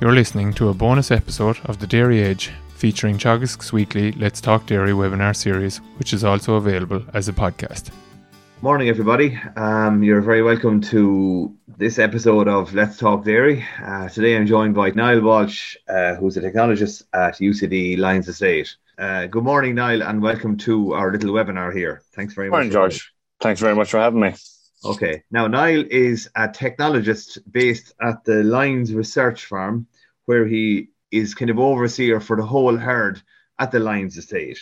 You're listening to a bonus episode of the Dairy Edge featuring Chagasks Weekly Let's Talk Dairy webinar series, which is also available as a podcast. Morning, everybody. You're very welcome to this episode of Let's Talk Dairy. Today I'm joined by Niall Walsh, who's a technologist at UCD Lyons Estate. Good morning, Niall, and welcome to our little webinar here. Thanks very much. Morning, George. Thanks very much for having me. Okay. Now, Niall is a technologist based at the Lyons Research Farm, where he is kind of overseer for the whole herd at the Lyons Estate.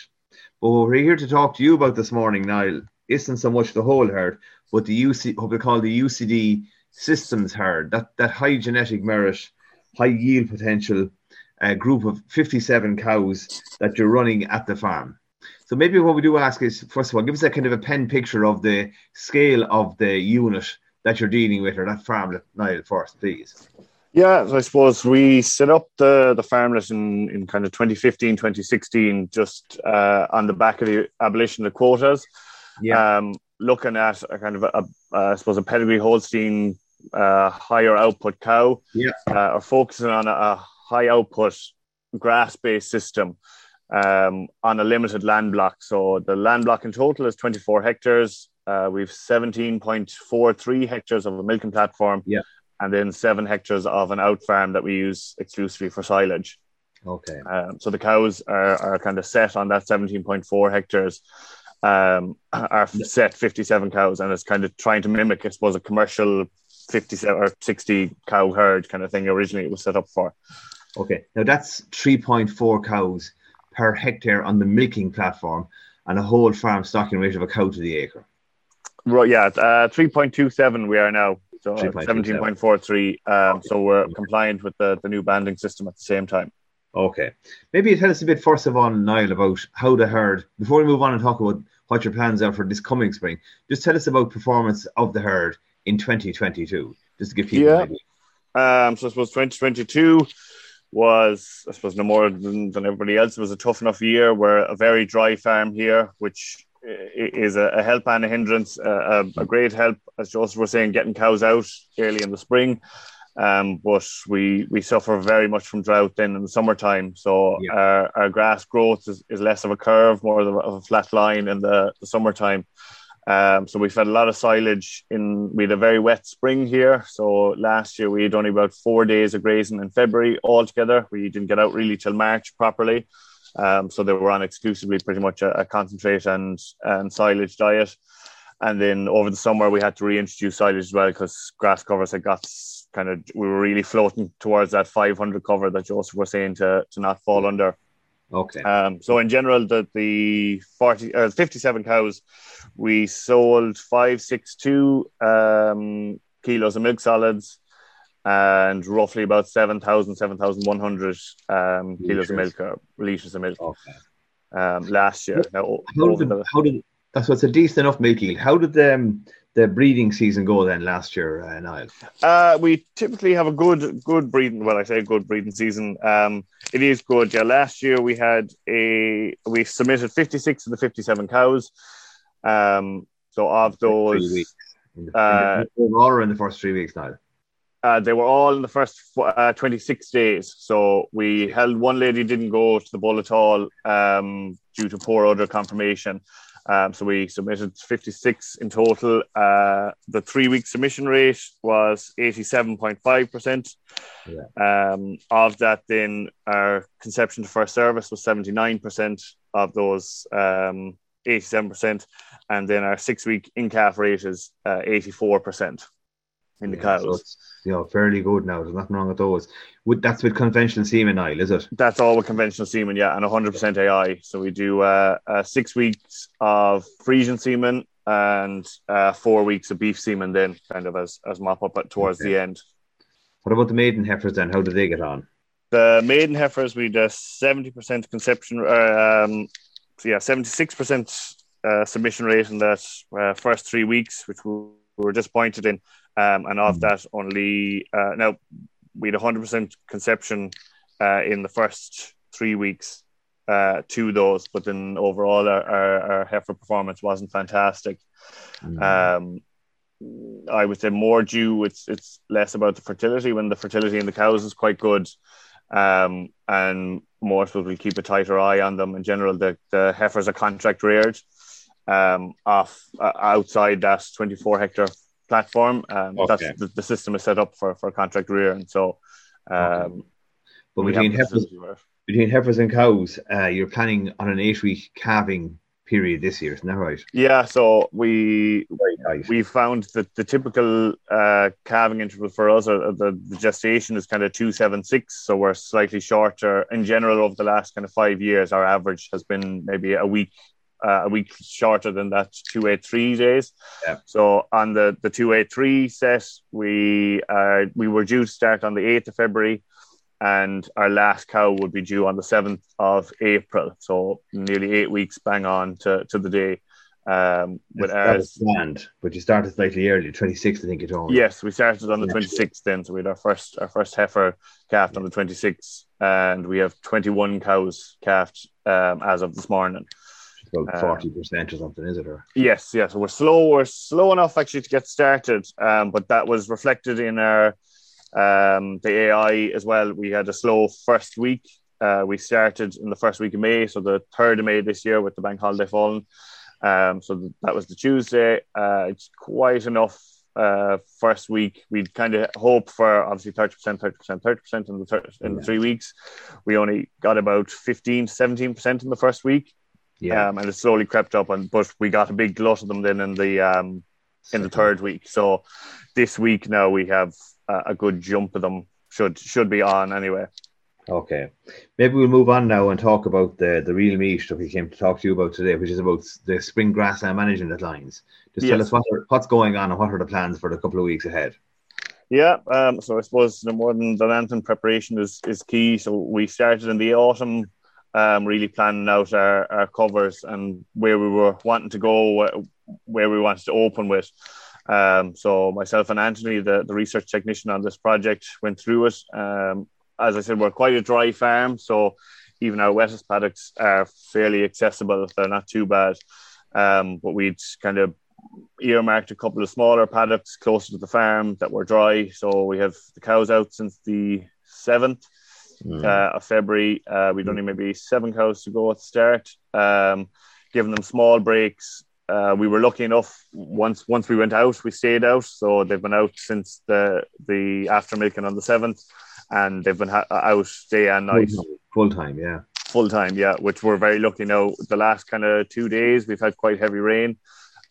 But what we're here to talk to you about this morning, Niall, isn't so much the whole herd, but the what we call the UCD Systems Herd, that high genetic merit, high yield potential group of 57 cows that you're running at the farm. So maybe what we do ask is, first of all, give us a kind of a pen picture of the scale of the unit that you're dealing with, or that farmlet, Niall, first, please. Yeah, I suppose we set up the farmlet in kind of 2015, 2016, just on the back of the abolition of the quotas. Yeah. Looking at a kind of, I suppose, a Pedigree Holstein higher output cow, yeah, or focusing on a high output grass-based system. On a limited land block. So the land block in total is 24 hectares. We've 17.43 hectares of a milking platform, yeah, and then 7 hectares of an out farm that we use exclusively for silage. Okay. So the cows are kind of set on that 17.4 hectares, are set 57 cows, and it's kind of trying to mimic, I suppose, a commercial 57 or 60 cow herd kind of thing originally it was set up for. Okay. Now that's 3.4 cows per hectare on the milking platform and a whole farm stocking rate of a cow to the acre. Right, yeah, 3.27 we are now, so 17.43. Okay. So we're compliant with the new banding system at the same time. Okay. Maybe tell us a bit, first of all, Niall, about how the herd, before we move on and talk about what your plans are for this coming spring, just tell us about performance of the herd in 2022, just to give people an idea. So I suppose 2022... was, I suppose, no more than everybody else. It was a tough enough year. We're a very dry farm here, which is a help and a hindrance, a great help, as Joseph was saying, getting cows out early in the spring. But we suffer very much from drought then in the summertime. So yeah, our grass growth is less of a curve, more of a flat line in the summertime. So we fed a lot of silage we had a very wet spring here. So last year we had only about 4 days of grazing in February altogether. We didn't get out really till March properly. So they were on exclusively pretty much a concentrate and silage diet. And then over the summer we had to reintroduce silage as well, because grass covers had got kind of, we were really floating towards that 500 cover that Joseph was saying to not fall under. Okay. So in general, the 57 cows, we sold 562 kilos of milk solids and roughly about 7,100 kilos of milk, or litres of milk. Okay. Last year. Now, so it's a decent enough milk yield. How did the breeding season go then last year, Niall? We typically have a good breeding. Well, I say good breeding season. It is good. Yeah, last year we submitted 56 of the 57 cows. So of those, 3 weeks. All in the first 3 weeks, Niall. They were all in the first 26 days. So we held one lady didn't go to the bull at all due to poor odor confirmation. So we submitted 56 in total. The 3-week submission rate was 87.5%. Yeah. Of that, then our conception to first service was 79% of those 87%. And then our 6-week in-calf rate is 84% in the cows. So it's, fairly good now. There's nothing wrong with those. That's with conventional semen, Niall, is it? That's all with conventional semen, yeah, and 100% AI. So we do 6 weeks of Friesian semen and 4 weeks of beef semen then, kind of as mop-up towards the end. What about the maiden heifers then? How do they get on? The maiden heifers, we do 70% conception, 76% submission rate in that first 3 weeks, which we were disappointed in. And of that, only now we had 100% conception in the first 3 weeks to those, but then overall our heifer performance wasn't fantastic. I would say more due, it's less about the fertility when the fertility in the cows is quite good, and more so we'll keep a tighter eye on them. In general, the heifers are contract reared outside that 24 hectare platform. Okay. That's the system is set up for contract rear, and so okay. But between heifers and cows, you're planning on an 8-week calving period this year, isn't that right? Yeah, so we found that the typical calving interval for us, the gestation is kind of 276, so we're slightly shorter. In general, over the last kind of 5 years, our average has been maybe a week shorter than that 283 days. Yeah. So on the 283 set, we were due to start on the 8th of February, and our last cow would be due on the 7th of April. So nearly 8 weeks bang on to the day. With ours planned, but you started slightly early, 26th, I think you told me. Yes, we started on the 26th then. So we had our first heifer calved on the 26th, and we have 21 cows calved as of this morning. About 40% or something, is it? Or? Yes. Yeah, so we're slow enough actually to get started, but that was reflected in our the AI as well. We had a slow first week. We started in the first week of May, so the 3rd of May this year, with the bank holiday falling. So that was the Tuesday. It's quite enough first week. We'd kind of hope for obviously 30% in the 3 weeks. We only got about 17% in the first week. Yeah, and it slowly crept up, but we got a big glut of them then in the 3rd week. So this week now we have a good jump of them should be on anyway. Okay, maybe we'll move on now and talk about the real meat that we came to talk to you about today, which is about the spring grassland management at Lyons. Tell us what's going on and what are the plans for the couple of weeks ahead. Yeah, so I suppose more than anything, preparation is key. So we started in the autumn. Really planning out our covers and where we were wanting to go, where we wanted to open with. So myself and Anthony, the research technician on this project, went through it. As I said, we're quite a dry farm, so even our wettest paddocks are fairly accessible. They're not too bad. But we'd kind of earmarked a couple of smaller paddocks closer to the farm that were dry. So we have the cows out since the 7th. Of February. We'd only maybe 7 cows to go at the start, giving them small breaks. We were lucky enough, once we went out, we stayed out, so they've been out since the after milking on the 7th, and they've been out day and night. Full time, which we're very lucky now. The last kind of 2 days we've had quite heavy rain,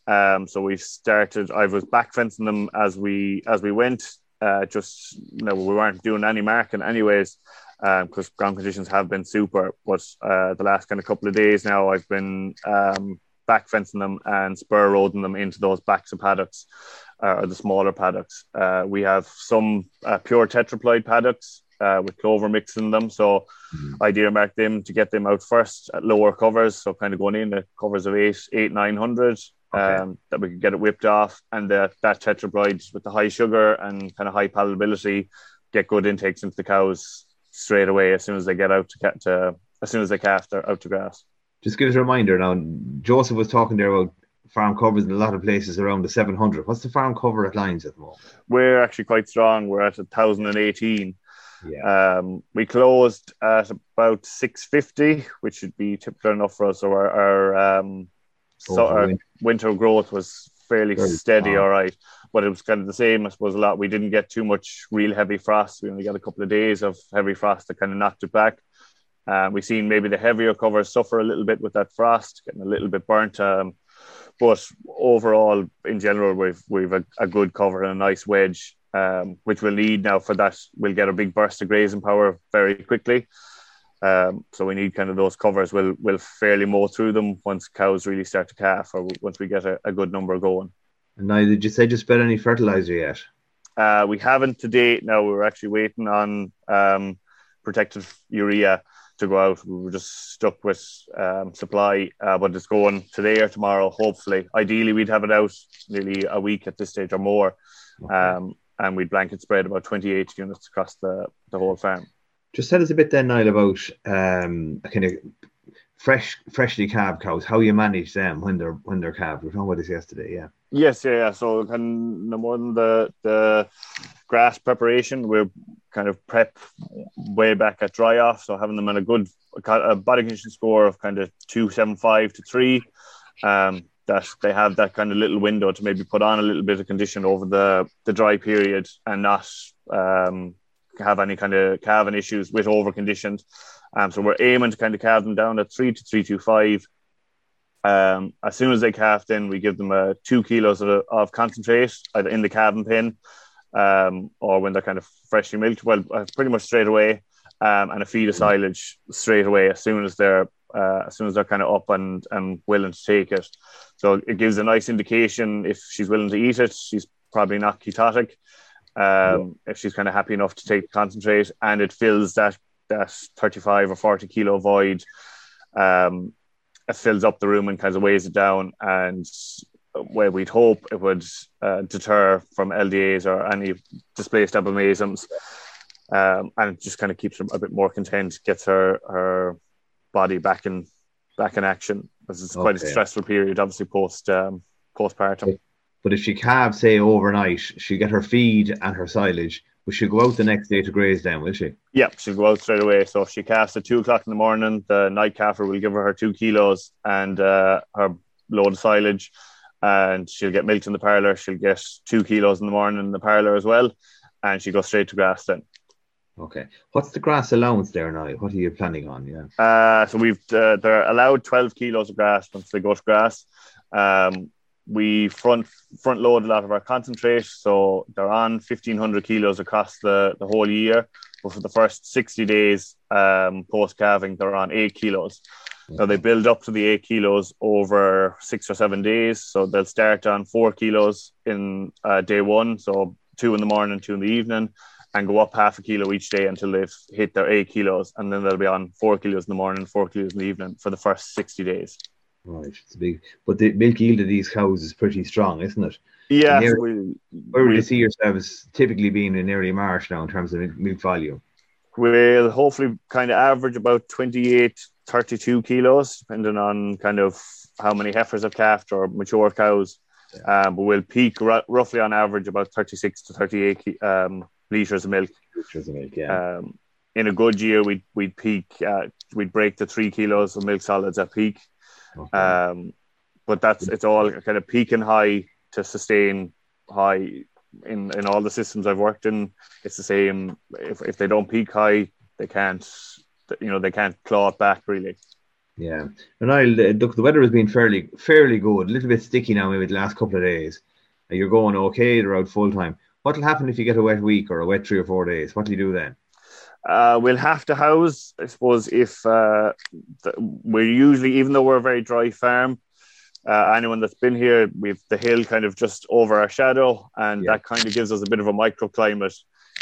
so we started, I was back fencing them as we went. We weren't doing any marking anyways, because ground conditions have been super, but the last kind of couple of days now I've been back fencing them and spur roading them into those backs of paddocks, or the smaller paddocks. We have some pure tetraploid paddocks with clover mixing them, so I'd earmark them to get them out first at lower covers, so kind of going in the covers of 800, 900. Okay. That we could get it whipped off, and that tetraploid with the high sugar and kind of high palatability, get good intakes into the cows straight away as soon as they get out to as soon as they calf, they're out to grass. Just give us a reminder now. Joseph was talking there about farm covers in a lot of places around the 700. What's the farm cover at Lyons at the moment? We're actually quite strong. We're at 1,018. Yeah. We closed at about 650, which should be typical enough for us. So our winter growth was fairly steady, all right. But it was kind of the same, I suppose, a lot. We didn't get too much real heavy frost. We only got a couple of days of heavy frost that kind of knocked it back. We've seen maybe the heavier covers suffer a little bit with that frost, getting a little bit burnt. But overall, in general, we've a good cover and a nice wedge, which will lead now for that. We'll get a big burst of grazing power very quickly. So we need kind of those covers. We'll fairly mow through them once cows really start to calf, or once we get a good number going. And now, did you say you spent any fertilizer yet? We haven't to date. No, we were actually waiting on protected urea to go out. We were just stuck with supply, but it's going today or tomorrow, hopefully. Ideally, we'd have it out nearly a week at this stage or more, okay. And we'd blanket spread about 28 units across the whole farm. Just tell us a bit then, Niall, about a kind of freshly calved cows, how you manage them when they're calved. We found this yesterday, yeah. Yes, yeah. So kind of more than the grass preparation, we're kind of prep way back at dry off. So having them on a body condition score of kind of 275 to 3, that they have that kind of little window to maybe put on a little bit of condition over the dry period and not have any kind of calving issues with over conditioned. So we're aiming to kind of calve them down at 3 to 3.25. As soon as they calve, then we give them 2 kilos of concentrate either in the calving pen, or when they're kind of freshly milked, pretty much straight away, and a feed of silage straight away as soon as they're kind of up and willing to take it. So it gives a nice indication if she's willing to eat it. She's probably not ketotic. If she's kind of happy enough to take concentrate, and it fills that 35 or 40 kilo void. It fills up the room and kind of weighs it down, and where we'd hope it would deter from LDAs or any displaced abomasums, and it just kind of keeps her a bit more content, gets her body back in action, because it's quite a stressful period, obviously postpartum. But if she calves, say, overnight, she'll get her feed and her silage, but she'll go out the next day to graze down, will she? Yeah, she'll go out straight away. So if she calves at 2 o'clock in the morning, the night calfer will give her 2 kilos and her load of silage, and she'll get milked in the parlour. She'll get 2 kilos in the morning in the parlour as well, and she goes straight to grass then. Okay. What's the grass allowance there now? What are you planning on? Yeah. So they're allowed 12 kilos of grass once they go to grass. We front load a lot of our concentrate, so they're on 1,500 kilos across the whole year. But for the first 60 days post-calving, they're on 8 kilos. So they build up to the 8 kilos over 6 or 7 days. So they'll start on 4 kilos in day one, so 2 in the morning, 2 in the evening, and go up half a kilo each day until they've hit their 8 kilos. And then they'll be on 4 kilos in the morning, 4 kilos in the evening for the first 60 days. Right, it's big, but the milk yield of these cows is pretty strong, isn't it? Yeah. Here, where would you see yourselves typically being in early March now in terms of milk volume? We'll hopefully kind of average about 28, 32 kilos, depending on kind of how many heifers have calved or mature cows. Yeah. But we'll peak roughly on average about 36 to 38 litres of milk. Yeah. In a good year, we'd peak, we'd break the 3 kilos of milk solids at peak. Okay. But it's all kind of peaking high to sustain high in all the systems I've worked in. It's the same. If they don't peak high, they can't claw it back really. Yeah, and look, the weather has been fairly good. A little bit sticky now maybe the last couple of days. You're going okay. They're out full time. What will happen if you get a wet week or a wet 3 or 4 days? What do you do then? We'll have to house, I suppose, if we're usually, even though we're a very dry farm, anyone that's been here, we've the hill kind of just over our shadow, and that kind of gives us a bit of a microclimate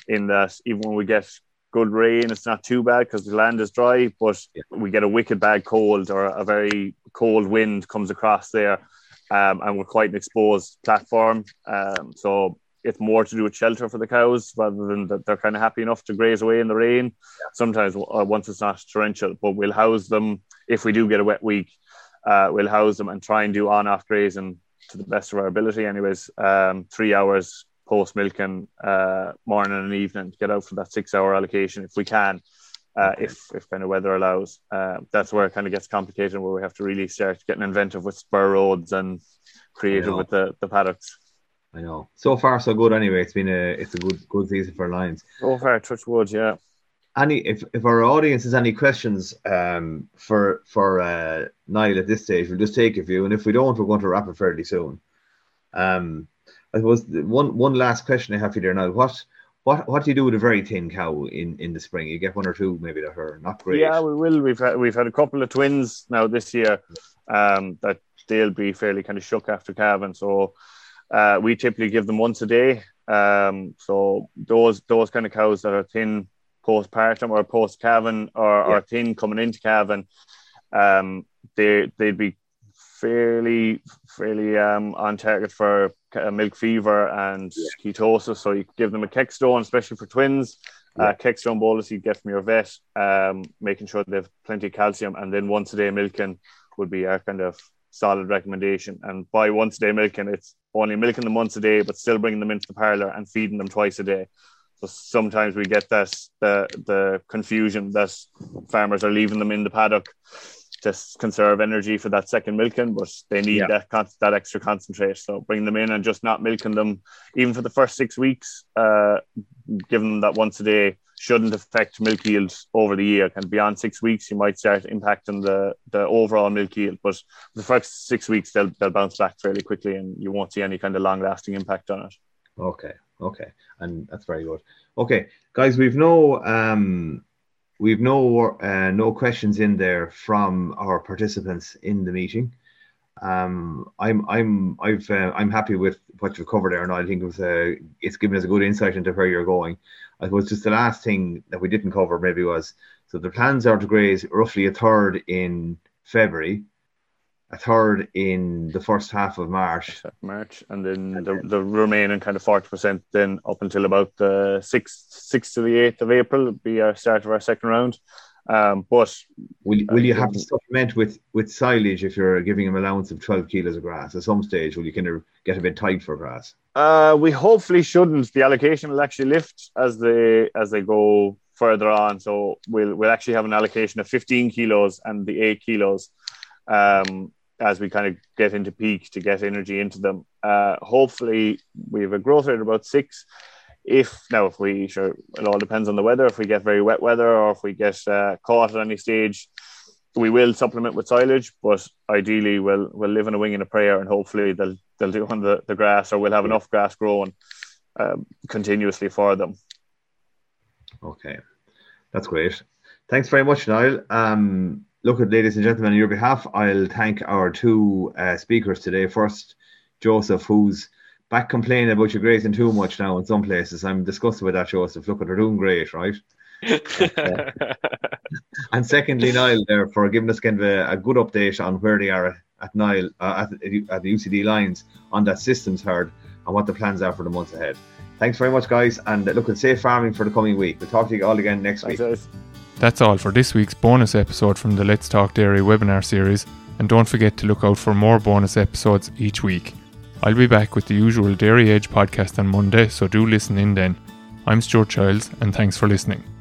in that even when we get good rain, it's not too bad because the land is dry, but we get a wicked bad cold or a very cold wind comes across there, and we're quite an exposed platform. So it's more to do with shelter for the cows rather than that they're kind of happy enough to graze away in the rain. Yeah. Sometimes once it's not torrential, but we'll house them if we do get a wet week. We'll house them and try and do on-off grazing to the best of our ability anyways. 3 hours post-milking, morning and evening, to get out for that 6-hour allocation if we can, if kind of weather allows. That's where it kind of gets complicated, where we have to really start getting inventive with spur roads and creative with the paddocks. I know. So far, so good. Anyway, it's been a good season for Lions. So far, touch wood, yeah. If our audience has any questions for Niall at this stage, we'll just take a few, and if we don't, we're going to wrap it fairly soon. I suppose one last question I have for you there, Niall. What do you do with a very thin cow in the spring? You get 1 or 2, maybe, that are not great. Yeah, we will. We've had a couple of twins now this year, that they'll be fairly kind of shook after calving, so. We typically give them once a day. So those kind of cows that are thin postpartum or post-calving or thin coming into calving, they'd be fairly on target for milk fever and ketosis. So you give them a Kexxtone, especially for twins, Kexxtone bolus you get from your vet, making sure they have plenty of calcium, and then once a day milking would be our kind of solid recommendation. And by once a day milking, it's only milking them once a day, but still bringing them into the parlour and feeding them twice a day. So sometimes we get the confusion that farmers are leaving them in the paddock to conserve energy for that second milking, but they need that extra concentrate. So bring them in and just not milking them, even for the first 6 weeks, giving them that once a day shouldn't affect milk yield over the year. And beyond 6 weeks, you might start impacting the overall milk yield. But the first 6 weeks, they'll bounce back fairly quickly, and you won't see any kind of long-lasting impact on it. Okay, and that's very good. Okay, guys, we've no questions in there from our participants in the meeting. I'm happy with what you've covered there, and I think it's given us a good insight into where you're going. I suppose just the last thing that we didn't cover maybe was, so the plans are to graze roughly a third in February, a third in the first half of March, and then the remaining kind of 40% then up until about the 6th to the 8th of April would be our start of our second round. But will you have to supplement with silage if you're giving them allowance of 12 kilos of grass at some stage? Will you kind of get a bit tight for grass? We hopefully shouldn't. The allocation will actually lift as they go further on. So we'll actually have an allocation of 15 kilos and the 8 kilos. As we kind of get into peak to get energy into them. Hopefully we have a growth rate of about 6. It all depends on the weather. If we get very wet weather or if we get caught at any stage, we will supplement with silage, but ideally we'll live in a wing and a prayer, and hopefully they'll do on the grass, or we'll have enough grass growing continuously for them. Okay, that's great. Thanks very much, Niall. Look, ladies and gentlemen, on your behalf, I'll thank our two speakers today. First, Joseph, who's back complaining about you grazing too much now in some places. I'm disgusted with that, Joseph. Look, they're doing great, right? And secondly, Niall there for giving us kind of a good update on where they are at the UCD Lyons on that systems herd and what the plans are for the months ahead. Thanks very much, guys, and look, at safe farming for the coming week. We'll talk to you all again next week. Thanks, guys. That's all for this week's bonus episode from the Let's Talk Dairy webinar series, and don't forget to look out for more bonus episodes each week. I'll be back with the usual Dairy Edge podcast on Monday, so do listen in then. I'm Stuart Childs, and thanks for listening.